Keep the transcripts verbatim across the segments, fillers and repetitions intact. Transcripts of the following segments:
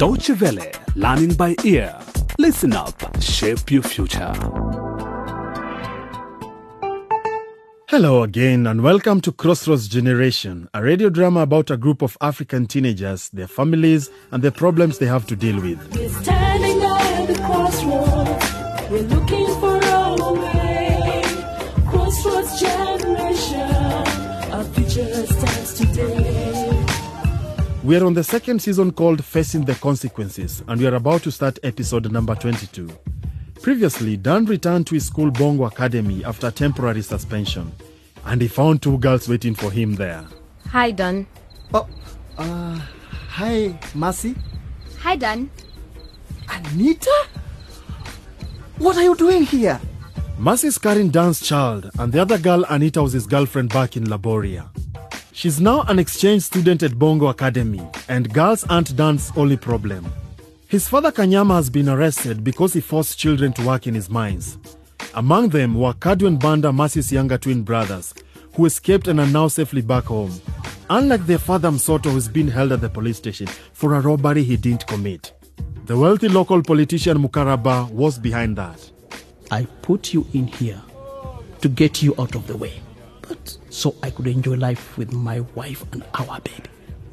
Deutsche Welle, learning by ear. Listen up, shape your future. Hello again and welcome to Crossroads Generation, a radio drama about a group of African teenagers, their families and the problems they have to deal with. We're standing at the crossroads, we're looking for our way. Crossroads Generation, our future stands today. We are on the second season called Facing the Consequences, and we are about to start episode number twenty-two. Previously, Dan returned to his school Bongo Academy after temporary suspension, and he found two girls waiting for him there. Hi, Dan. Oh, uh, hi, Mercy. Hi, Dan. Anita? What are you doing here? Mercy's carrying Dan's child, and the other girl, Anita, was his girlfriend back in Laboria. She's now an exchange student at Bongo Academy, and girls aren't Dan's only problem. His father Kanyama has been arrested because he forced children to work in his mines. Among them were Kadu and Banda, Mercy's younger twin brothers, who escaped and are now safely back home. Unlike their father Msoto, who's been held at the police station for a robbery he didn't commit. The wealthy local politician Mukaraba was behind that. I put you in here to get you out of the way, so I could enjoy life with my wife and our baby.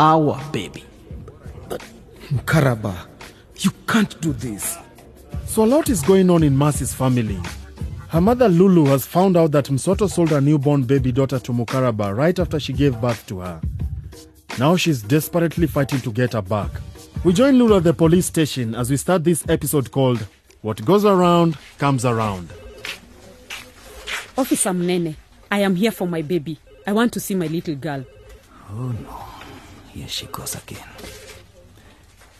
Our baby. But Mukaraba, you can't do this. So a lot is going on in Mercy's family. Her mother Lulu has found out that Msoto sold her newborn baby daughter to Mukaraba right after she gave birth to her. Now she's desperately fighting to get her back. We join Lulu at the police station as we start this episode called What Goes Around Comes Around. Officer Mnene, I am here for my baby. I want to see my little girl. Oh no, here she goes again.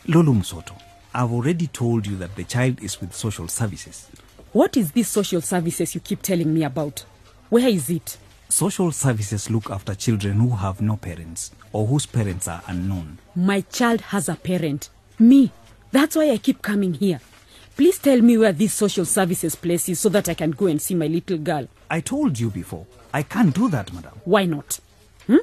Lulu Msoto, I've already told you that the child is with social services. What is this social services you keep telling me about? Where is it? Social services look after children who have no parents or whose parents are unknown. My child has a parent. Me. That's why I keep coming here. Please tell me where this social services place is so that I can go and see my little girl. I told you before. I can't do that, madam. Why not? Hmm?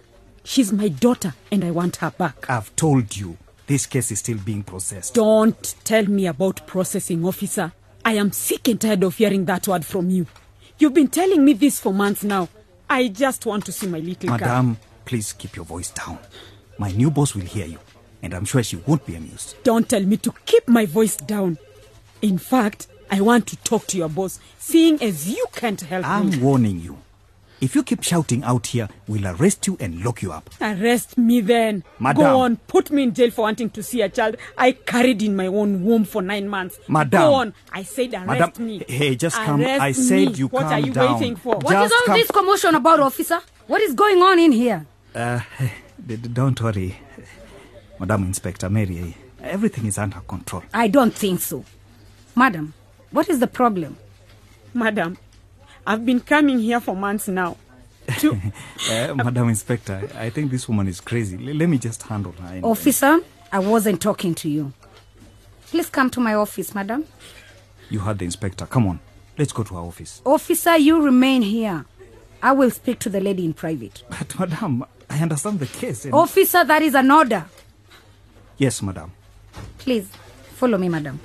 She's my daughter and I want her back. I've told you. This case is still being processed. Don't tell me about processing, officer. I am sick and tired of hearing that word from you. You've been telling me this for months now. I just want to see my little madam, girl. Madam, please keep your voice down. My new boss will hear you and I'm sure she won't be amused. Don't tell me to keep my voice down. In fact, I want to talk to your boss, seeing as you can't help I'm me. I'm warning you. If you keep shouting out here, we'll arrest you and lock you up. Arrest me then. Madam. Go on, put me in jail for wanting to see a child I carried in my own womb for nine months. Madam. Go on. I said arrest Madam. me. Hey, just arrest come. I said me. you what calm down. What are you waiting for? Just what is all come. this commotion about, officer? What is going on in here? Uh, don't worry, Madam Inspector Mary. Everything is under control. I don't think so. Madam, what is the problem? Madam, I've been coming here for months now. To... uh, Madam Inspector, I think this woman is crazy. L- let me just handle her. Anyway. Officer, I wasn't talking to you. Please come to my office, madam. You heard the inspector. Come on, let's go to her office. Officer, you remain here. I will speak to the lady in private. But, madam, I understand the case. And... Officer, that is an order. Yes, madam. Please, follow me, madam.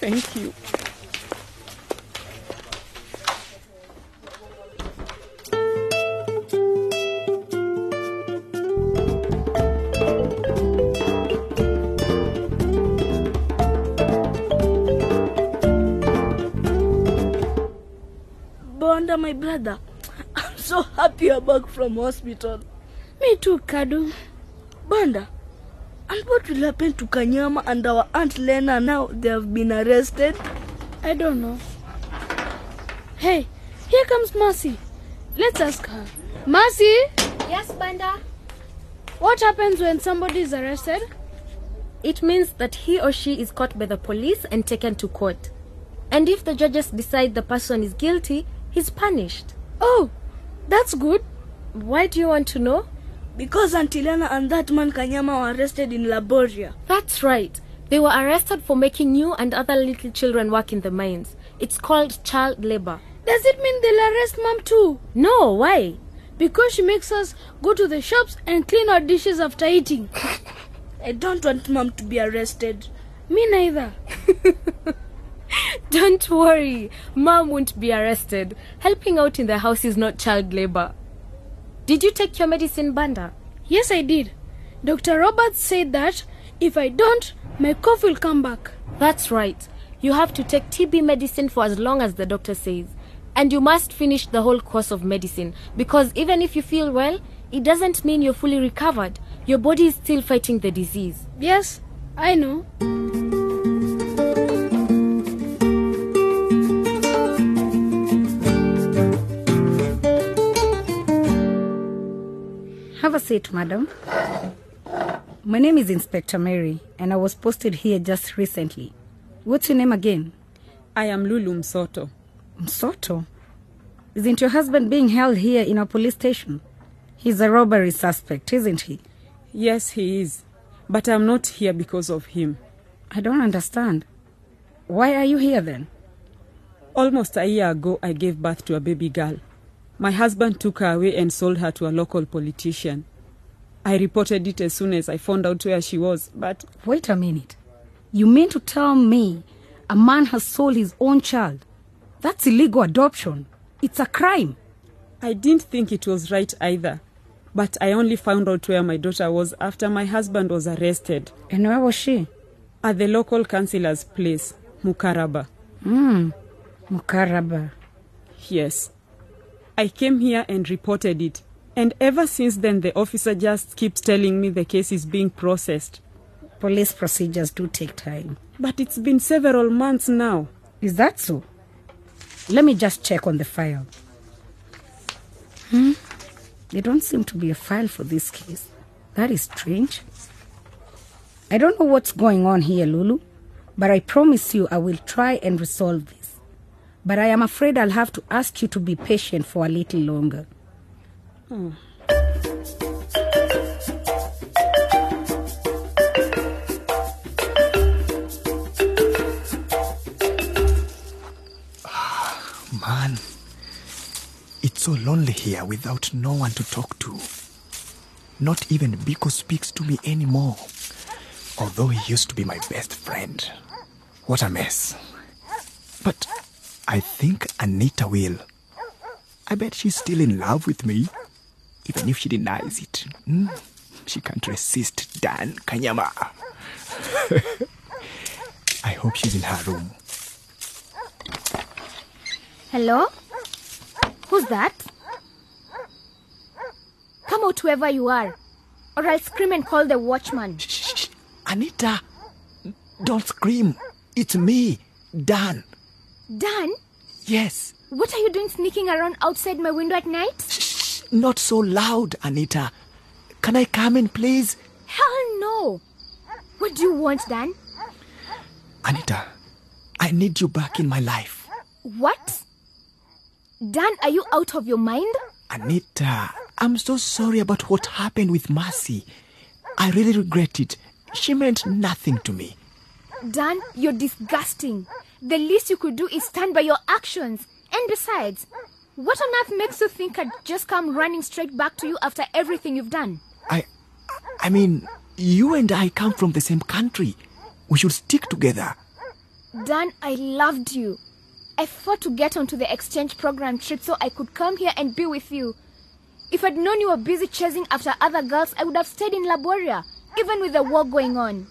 Thank you. Bonda, my brother, I'm so happy you're back from hospital. Me too, Kadu. Bonda. And what will happen to Kanyama and our Aunt Lena now they have been arrested? I don't know. Hey, here comes Mercy. Let's ask her. Mercy? Yes, Banda? What happens when somebody is arrested? It means that he or she is caught by the police and taken to court. And if the judges decide the person is guilty, he's punished. Oh, that's good. Why do you want to know? Because Auntie Lena and that man Kanyama were arrested in Laboria. That's right. They were arrested for making you and other little children work in the mines. It's called child labor. Does it mean they'll arrest Mom too? No, why? Because she makes us go to the shops and clean our dishes after eating. I don't want mom to be arrested. Me neither. Don't worry, mom won't be arrested. Helping out in the house is not child labor. Did you take your medicine, Banda? Yes, I did. Doctor Roberts said that if I don't, my cough will come back. That's right. You have to take T B medicine for as long as the doctor says. And you must finish the whole course of medicine, because even if you feel well, it doesn't mean you're fully recovered. Your body is still fighting the disease. Yes, I know. Have a seat, madam. My name is Inspector Mary, and I was posted here just recently. What's your name again? I am Lulu Msoto. Msoto? Isn't your husband being held here in a police station? He's a robbery suspect, isn't he? Yes, he is. But I'm not here because of him. I don't understand. Why are you here then? Almost a year ago, I gave birth to a baby girl. My husband took her away and sold her to a local politician. I reported it as soon as I found out where she was, but... Wait a minute. You mean to tell me a man has sold his own child? That's illegal adoption. It's a crime. I didn't think it was right either. But I only found out where my daughter was after my husband was arrested. And where was she? At the local councillor's place, Mukaraba. Hmm, Mukaraba. Yes. I came here and reported it. And ever since then, the officer just keeps telling me the case is being processed. Police procedures do take time. But it's been several months now. Is that so? Let me just check on the file. Hmm? There don't seem to be a file for this case. That is strange. I don't know what's going on here, Lulu, but I promise you I will try and resolve this. But I am afraid I'll have to ask you to be patient for a little longer. Oh. Oh, man. It's so lonely here without no one to talk to. Not even Biko speaks to me anymore, although he used to be my best friend. What a mess. But I think Anita will. I bet she's still in love with me, even if she denies it. Hmm? She can't resist Dan Kanyama. I hope she's in her room. Hello? Who's that? Come out whoever you are, or I'll scream and call the watchman. Shh, shh, shh. Anita, don't scream. It's me, Dan. Dan? Yes. What are you doing sneaking around outside my window at night? Shh, shh, not so loud, Anita. Can I come in, please? Hell no. What do you want, Dan? Anita, I need you back in my life. What? Dan, are you out of your mind? Anita, I'm so sorry about what happened with Mercy. I really regret it. She meant nothing to me. Dan, you're disgusting. The least you could do is stand by your actions. And besides, what on earth makes you think I'd just come running straight back to you after everything you've done? I... I mean, you and I come from the same country. We should stick together. Dan, I loved you. I fought to get onto the exchange program trip so I could come here and be with you. If I'd known you were busy chasing after other girls, I would have stayed in Laboria, even with the war going on.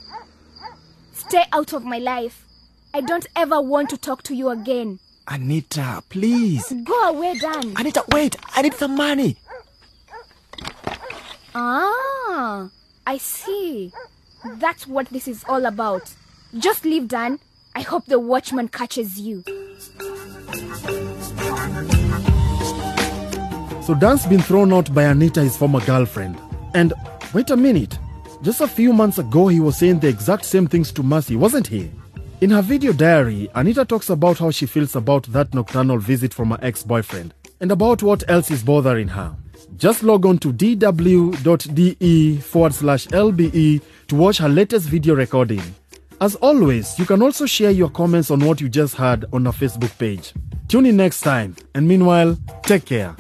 Stay out of my life. I don't ever want to talk to you again. Anita, please. Go away, Dan. Anita, wait. I need some money. Ah, I see. That's what this is all about. Just leave, Dan. I hope the watchman catches you. So Dan's been thrown out by Anita, his former girlfriend. And wait a minute. Just a few months ago, he was saying the exact same things to Mercy, wasn't he? In her video diary, Anita talks about how she feels about that nocturnal visit from her ex-boyfriend and about what else is bothering her. Just log on to dw.de forward slash LBE to watch her latest video recording. As always, you can also share your comments on what you just heard on our Facebook page. Tune in next time, and meanwhile, take care.